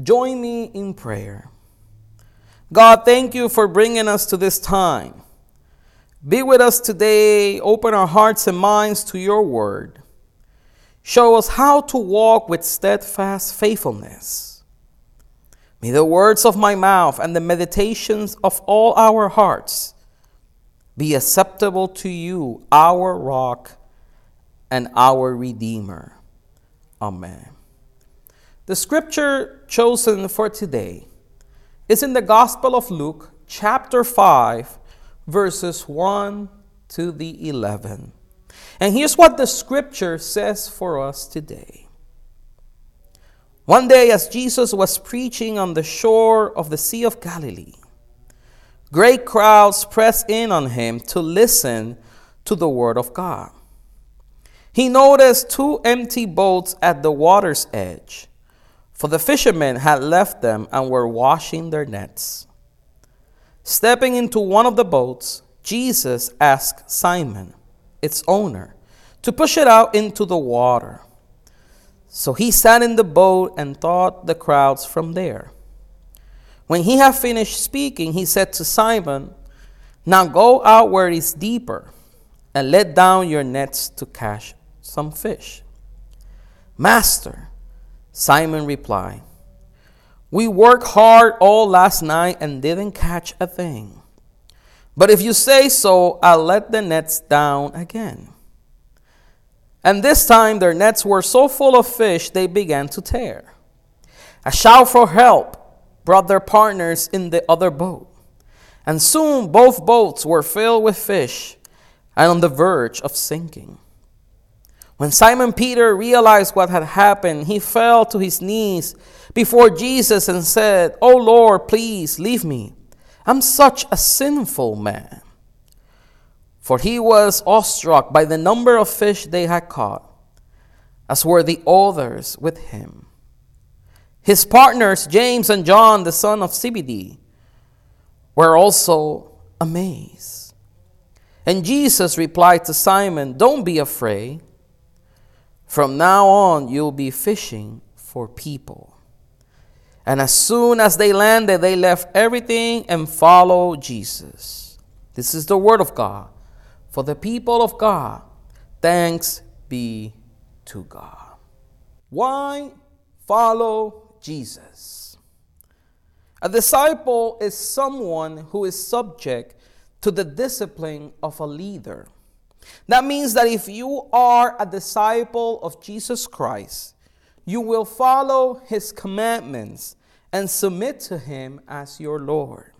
Join me in prayer. God, thank you for bringing us to this time. Be with us today. Open our hearts and minds to your word. Show us how to walk with steadfast faithfulness. May the words of my mouth and the meditations of all our hearts be acceptable to you, our rock and our redeemer. Amen. The scripture chosen for today is in the Gospel of Luke, chapter 5, verses 1 to the 11. And here's what the scripture says for us today. One day, as Jesus was preaching on the shore of the Sea of Galilee, great crowds pressed in on him to listen to the word of God. He noticed two empty boats at the water's edge, for the fishermen had left them and were washing their nets. Stepping into one of the boats, Jesus asked Simon, its owner, to push it out into the water. So he sat in the boat and taught the crowds from there. When he had finished speaking, he said to Simon, "Now go out where it is deeper and let down your nets to catch some fish." "Master," Simon replied, "we worked hard all last night and didn't catch a thing. But if you say so, I'll let the nets down again." And this time their nets were so full of fish they began to tear. A shout for help brought their partners in the other boat, and soon both boats were filled with fish and on the verge of sinking. When Simon Peter realized what had happened, he fell to his knees before Jesus and said, "Oh Lord, please leave me. I'm such a sinful man." For he was awestruck by the number of fish they had caught, as were the others with him. His partners, James and John, the son of Zebedee, were also amazed. And Jesus replied to Simon, "Don't be afraid. From now on, you'll be fishing for people." And as soon as they landed, they left everything and followed Jesus. This is the word of God for the people of God. Thanks be to God. Why follow Jesus? A disciple is someone who is subject to the discipline of a leader. That means that if you are a disciple of Jesus Christ, you will follow his commandments and submit to him as your Lord.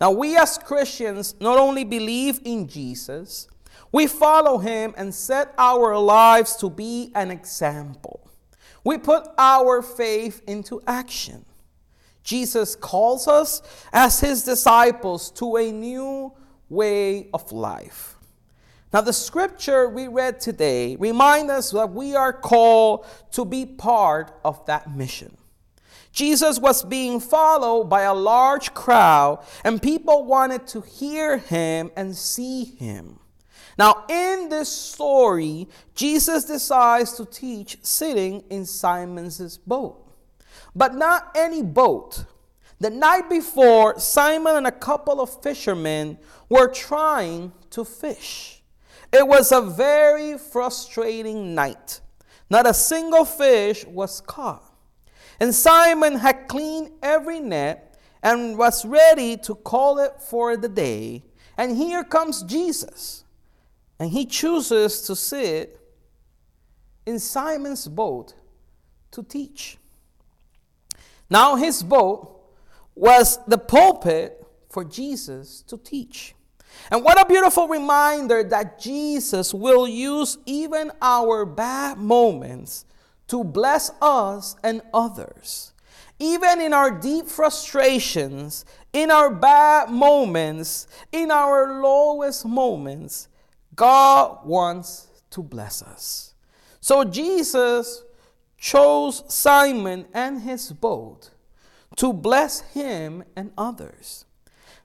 Now, we as Christians not only believe in Jesus, we follow him and set our lives to be an example. We put our faith into action. Jesus calls us as his disciples to a new way of life. Now, the scripture we read today reminds us that we are called to be part of that mission. Jesus was being followed by a large crowd, and people wanted to hear him and see him. Now, in this story, Jesus decides to teach sitting in Simon's boat. But not any boat. The night before, Simon and a couple of fishermen were trying to fish. It was a very frustrating night. Not a single fish was caught. And Simon had cleaned every net and was ready to call it for the day. And here comes Jesus. And he chooses to sit in Simon's boat to teach. Now his boat was the pulpit for Jesus to teach. And what a beautiful reminder that Jesus will use even our bad moments to bless us and others. Even in our deep frustrations, in our bad moments, in our lowest moments, God wants to bless us. So Jesus chose Simon and his boat to bless him and others.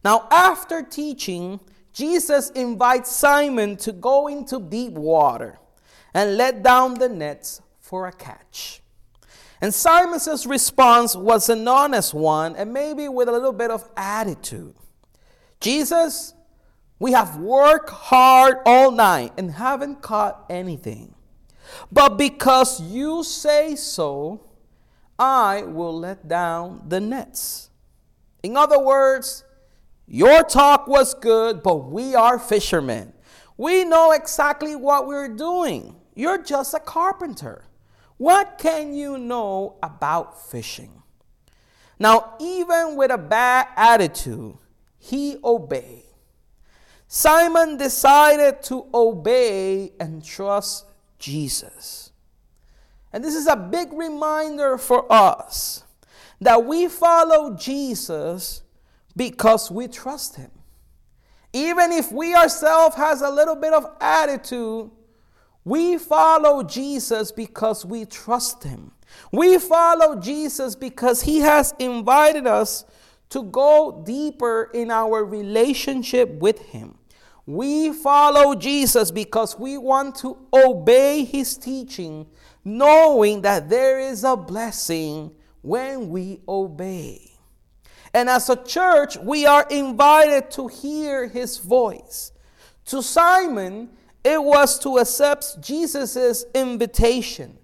Now, after teaching, Jesus invites Simon to go into deep water and let down the nets for a catch. And Simon's response was an honest one and maybe with a little bit of attitude. Jesus, we have worked hard all night and haven't caught anything. But because you say so, I will let down the nets. In other words, your talk was good, but we are fishermen. We know exactly what we're doing. You're just a carpenter. What can you know about fishing? Now, even with a bad attitude, he obeyed. Simon decided to obey and trust Jesus. And this is a big reminder for us that we follow Jesus because we trust him. Even if we ourselves has a little bit of attitude, we follow Jesus because we trust him. We follow Jesus because he has invited us to go deeper in our relationship with him. We follow Jesus because we want to obey his teaching, knowing that there is a blessing when we obey. And as a church, we are invited to hear his voice. To Simon, it was to accept Jesus' invitation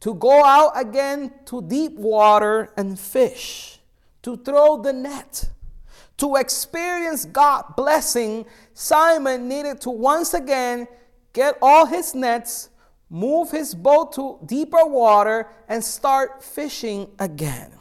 to go out again to deep water and fish, to throw the net. To experience God's blessing, Simon needed to once again get all his nets, move his boat to deeper water, and start fishing again.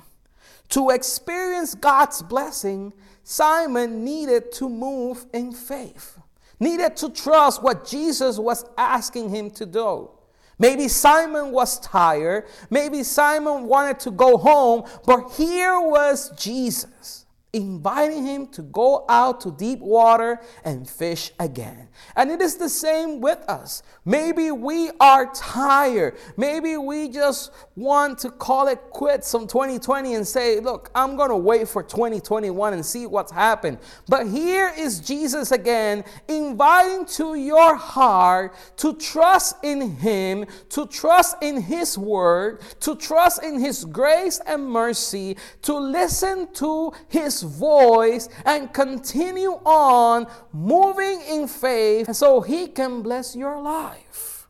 To experience God's blessing, Simon needed to move in faith, needed to trust what Jesus was asking him to do. Maybe Simon was tired. Maybe Simon wanted to go home. But here was Jesus inviting him to go out to deep water and fish again. And it is the same with us. Maybe we are tired. Maybe we just want to call it quits on 2020 and say, look, I'm going to wait for 2021 and see what's happened. But here is Jesus again, inviting to your heart to trust in him, to trust in his word, to trust in his grace and mercy, to listen to his voice and continue on moving in faith so he can bless your life.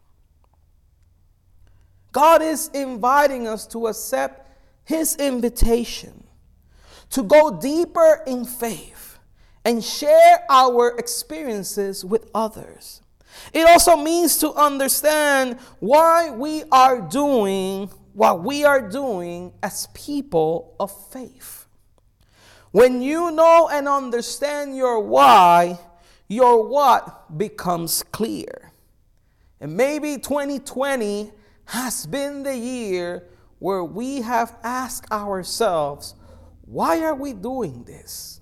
God is inviting us to accept his invitation to go deeper in faith and share our experiences with others. It also means to understand why we are doing what we are doing as people of faith. When you know and understand your why, your what becomes clear. And maybe 2020 has been the year where we have asked ourselves, why are we doing this?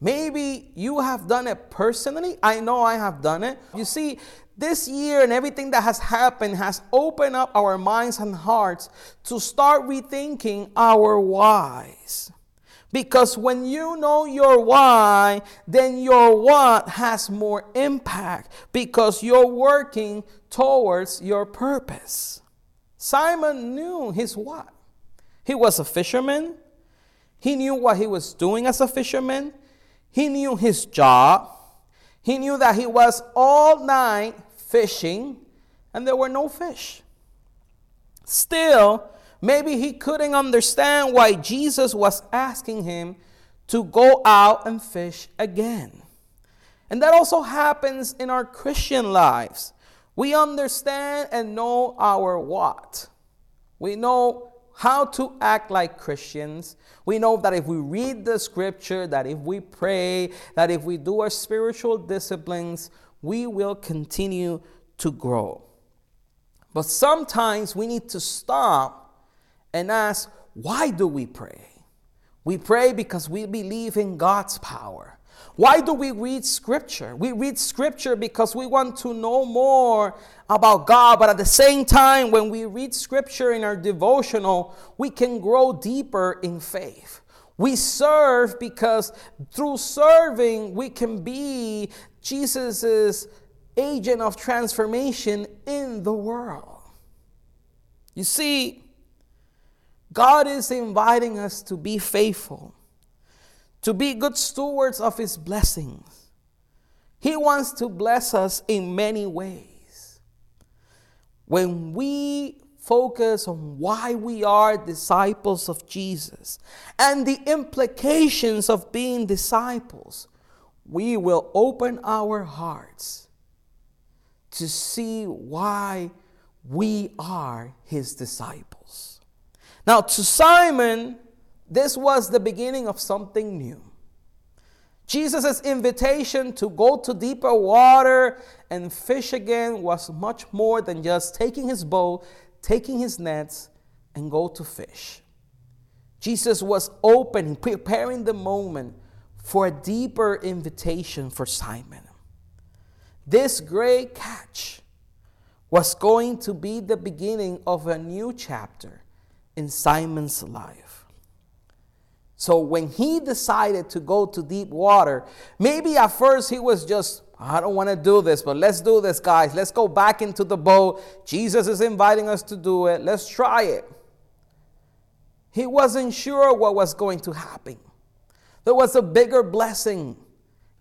Maybe you have done it personally. I know I have done it. You see, this year and everything that has happened has opened up our minds and hearts to start rethinking our whys. Because when you know your why, then your what has more impact because you're working towards your purpose. Simon knew his what. He was a fisherman. He knew what he was doing as a fisherman. He knew his job. He knew that he was all night fishing and there were no fish. Still, maybe he couldn't understand why Jesus was asking him to go out and fish again. And that also happens in our Christian lives. We understand and know our what. We know how to act like Christians. We know that if we read the scripture, that if we pray, that if we do our spiritual disciplines, we will continue to grow. But sometimes we need to stop and ask, why do we pray? We pray because we believe in God's power. Why do we read scripture? We read scripture because we want to know more about God. But at the same time, when we read scripture in our devotional, we can grow deeper in faith. We serve because through serving, we can be Jesus's agent of transformation in the world. You see, God is inviting us to be faithful, to be good stewards of His blessings. He wants to bless us in many ways. When we focus on why we are disciples of Jesus and the implications of being disciples, we will open our hearts to see why we are His disciples. Now, to Simon, this was the beginning of something new. Jesus' invitation to go to deeper water and fish again was much more than just taking his boat, taking his nets, and go to fish. Jesus was opening, preparing the moment for a deeper invitation for Simon. This great catch was going to be the beginning of a new chapter in Simon's life. So when he decided to go to deep water, maybe at first he was just, I don't want to do this, but let's do this, guys. Let's go back into the boat. Jesus is inviting us to do it. Let's try it. He wasn't sure what was going to happen. There was a bigger blessing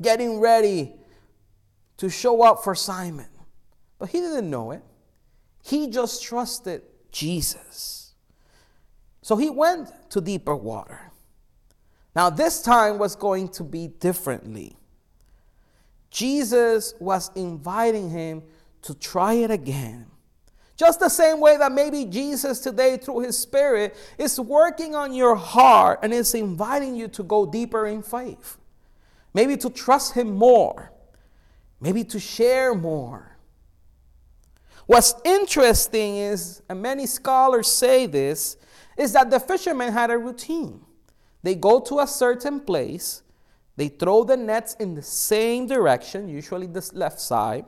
getting ready to show up for Simon. But he didn't know it. He just trusted Jesus. So he went to deeper water. Now this time was going to be differently. Jesus was inviting him to try it again. Just the same way that maybe Jesus today through His Spirit is working on your heart and is inviting you to go deeper in faith. Maybe to trust Him more. Maybe to share more. What's interesting is, and many scholars say this, is that the fishermen had a routine. They go to a certain place, they throw the nets in the same direction, usually the left side,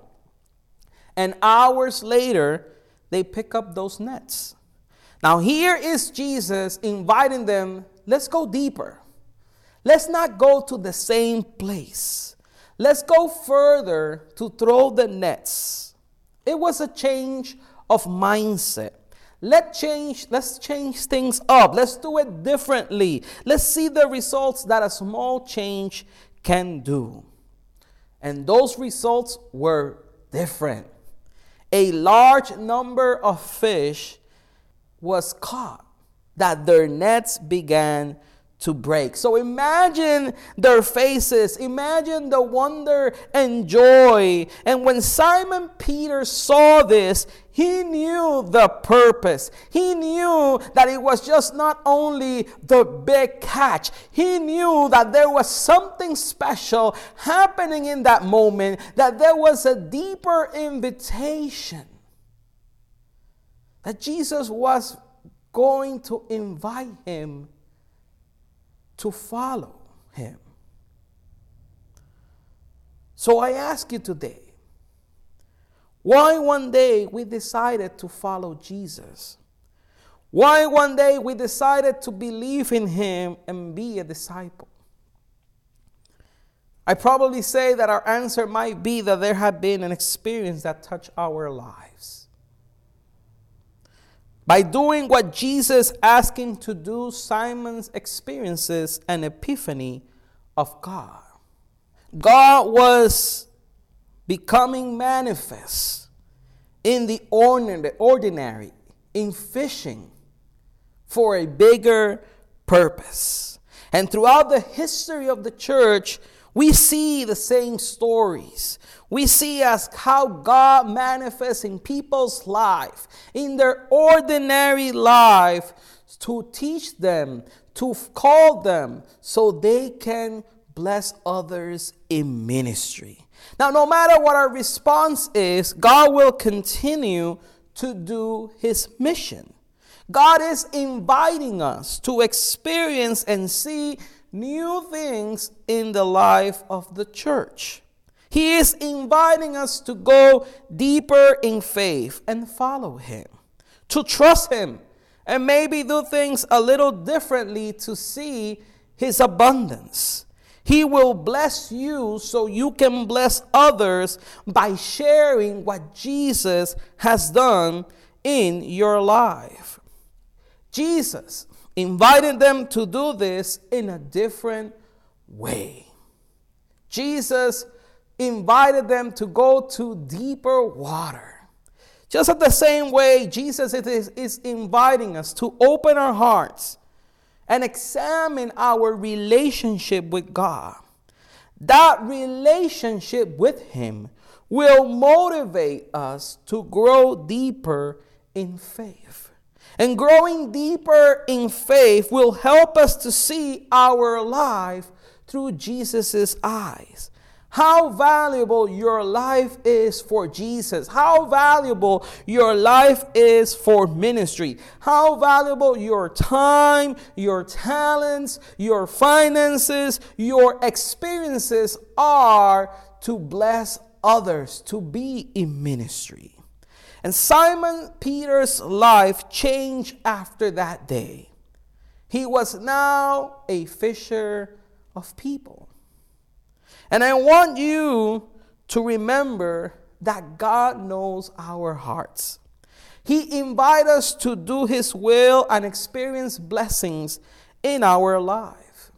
and hours later, they pick up those nets. Now here is Jesus inviting them, let's go deeper. Let's not go to the same place. Let's go further to throw the nets. It was a change of mindset. Let's change things up. Let's do it differently. Let's see the results that a small change can do. And those results were different. A large number of fish was caught, that their nets began to break. So imagine their faces, imagine the wonder and joy. And when Simon Peter saw this, he knew the purpose. He knew that it was just not only the big catch. He knew that there was something special happening in that moment, that there was a deeper invitation, that Jesus was going to invite him to follow Him. So I ask you today, why one day we decided to follow Jesus? Why one day we decided to believe in Him and be a disciple? I probably say that our answer might be that there had been an experience that touched our lives. By doing what Jesus asked him to do, Simon experiences an epiphany of God. God was becoming manifest in the ordinary, in fishing for a bigger purpose. And throughout the history of the church, we see the same stories. We see as how God manifests in people's life, in their ordinary life, to teach them, to call them, so they can bless others in ministry. Now, no matter what our response is, God will continue to do His mission. God is inviting us to experience and see new things in the life of the church. He is inviting us to go deeper in faith and follow Him, to trust Him, and maybe do things a little differently to see His abundance. He will bless you so you can bless others by sharing what Jesus has done in your life. Jesus invited them to do this in a different way. Jesus invited them to go to deeper water. Just at the same way, Jesus is inviting us to open our hearts and examine our relationship with God. That relationship with Him will motivate us to grow deeper in faith. And growing deeper in faith will help us to see our life through Jesus' eyes. How valuable your life is for Jesus. How valuable your life is for ministry. How valuable your time, your talents, your finances, your experiences are to bless others, to be in ministry. And Simon Peter's life changed after that day. He was now a fisher of people. And I want you to remember that God knows our hearts. He invites us to do His will and experience blessings in our life.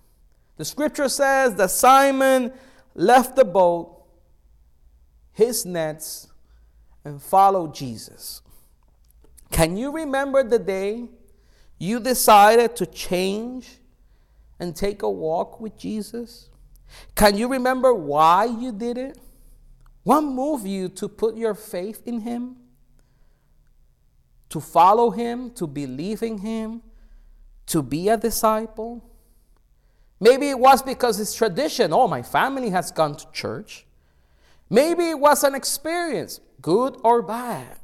The scripture says that Simon left the boat, his nets, and followed Jesus. Can you remember the day you decided to change and take a walk with Jesus? Can you remember why you did it? What moved you to put your faith in Him, to follow Him, to believe in Him, to be a disciple? Maybe it was because it's tradition. Oh, my family has gone to church. Maybe it was an experience, good or bad.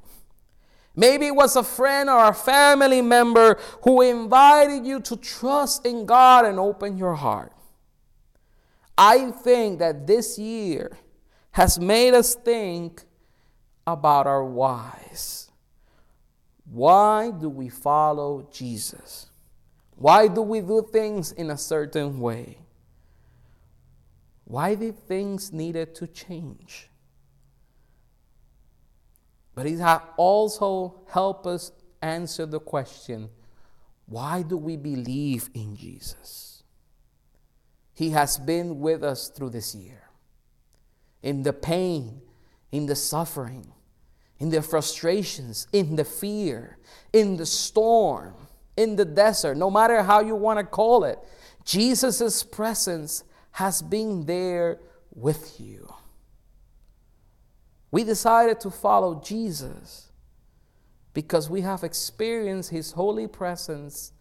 Maybe it was a friend or a family member who invited you to trust in God and open your heart. I think that this year has made us think about our whys. Why do we follow Jesus? Why do we do things in a certain way? Why did things needed to change? But it has also helped us answer the question, why do we believe in Jesus? He has been with us through this year. In the pain, in the suffering, in the frustrations, in the fear, in the storm, in the desert, no matter how you want to call it, Jesus' presence has been there with you. We decided to follow Jesus because we have experienced His holy presence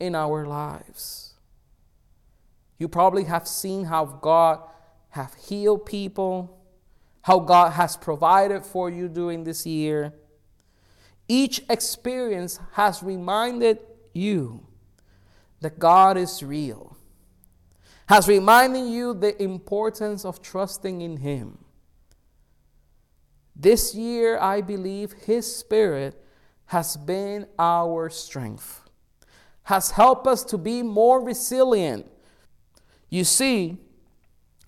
in our lives. You probably have seen how God has healed people, how God has provided for you during this year. Each experience has reminded you that God is real, has reminded you the importance of trusting in Him. This year, I believe His Spirit has been our strength, has helped us to be more resilient. You see,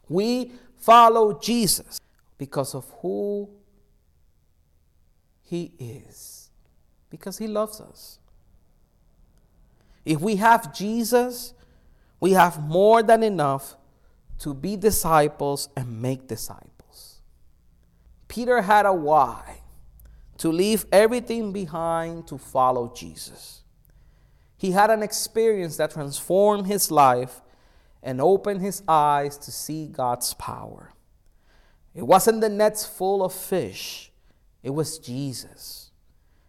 we follow Jesus because of who He is, because He loves us. If we have Jesus, we have more than enough to be disciples and make disciples. Peter had a why, to leave everything behind to follow Jesus. He had an experience that transformed his life and opened his eyes to see God's power. It wasn't the nets full of fish. It was Jesus.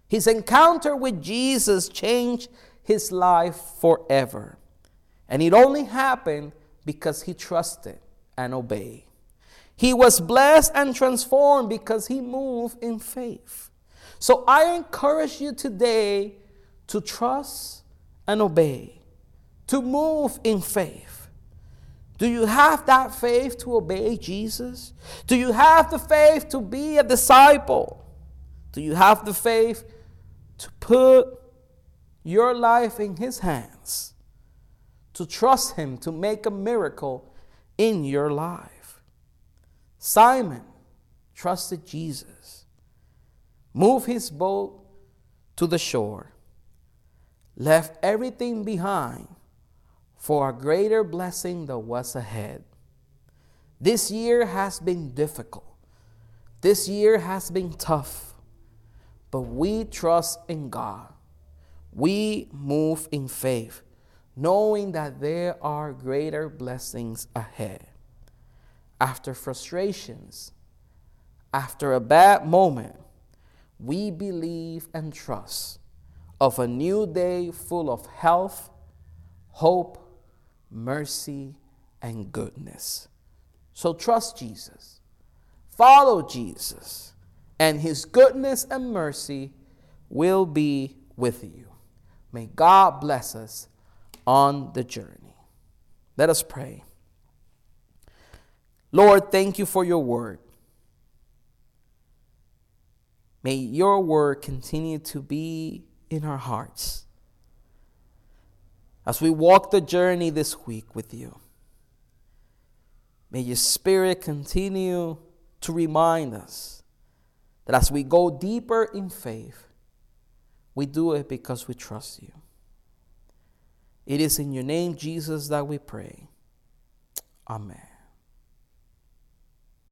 His encounter with Jesus changed his life forever. And it only happened because he trusted and obeyed. He was blessed and transformed because he moved in faith. So I encourage you today to trust and obey, to move in faith. Do you have that faith to obey Jesus? Do you have the faith to be a disciple? Do you have the faith to put your life in His hands, to trust Him to make a miracle in your life? Simon trusted Jesus, moved his boat to the shore, left everything behind for a greater blessing that was ahead. This year has been difficult. This year has been tough, but we trust in God. We move in faith, knowing that there are greater blessings ahead. After frustrations, after a bad moment, we believe and trust of a new day full of health, hope, mercy, and goodness. So trust Jesus. Follow Jesus, and his goodness and mercy will be with you. May God bless us on the journey. Let us pray. Lord, thank you for your word. May your word continue to be in our hearts as we walk the journey this week with you. May your spirit continue to remind us that as we go deeper in faith, we do it because we trust you. It is in your name, Jesus, that we pray. Amen.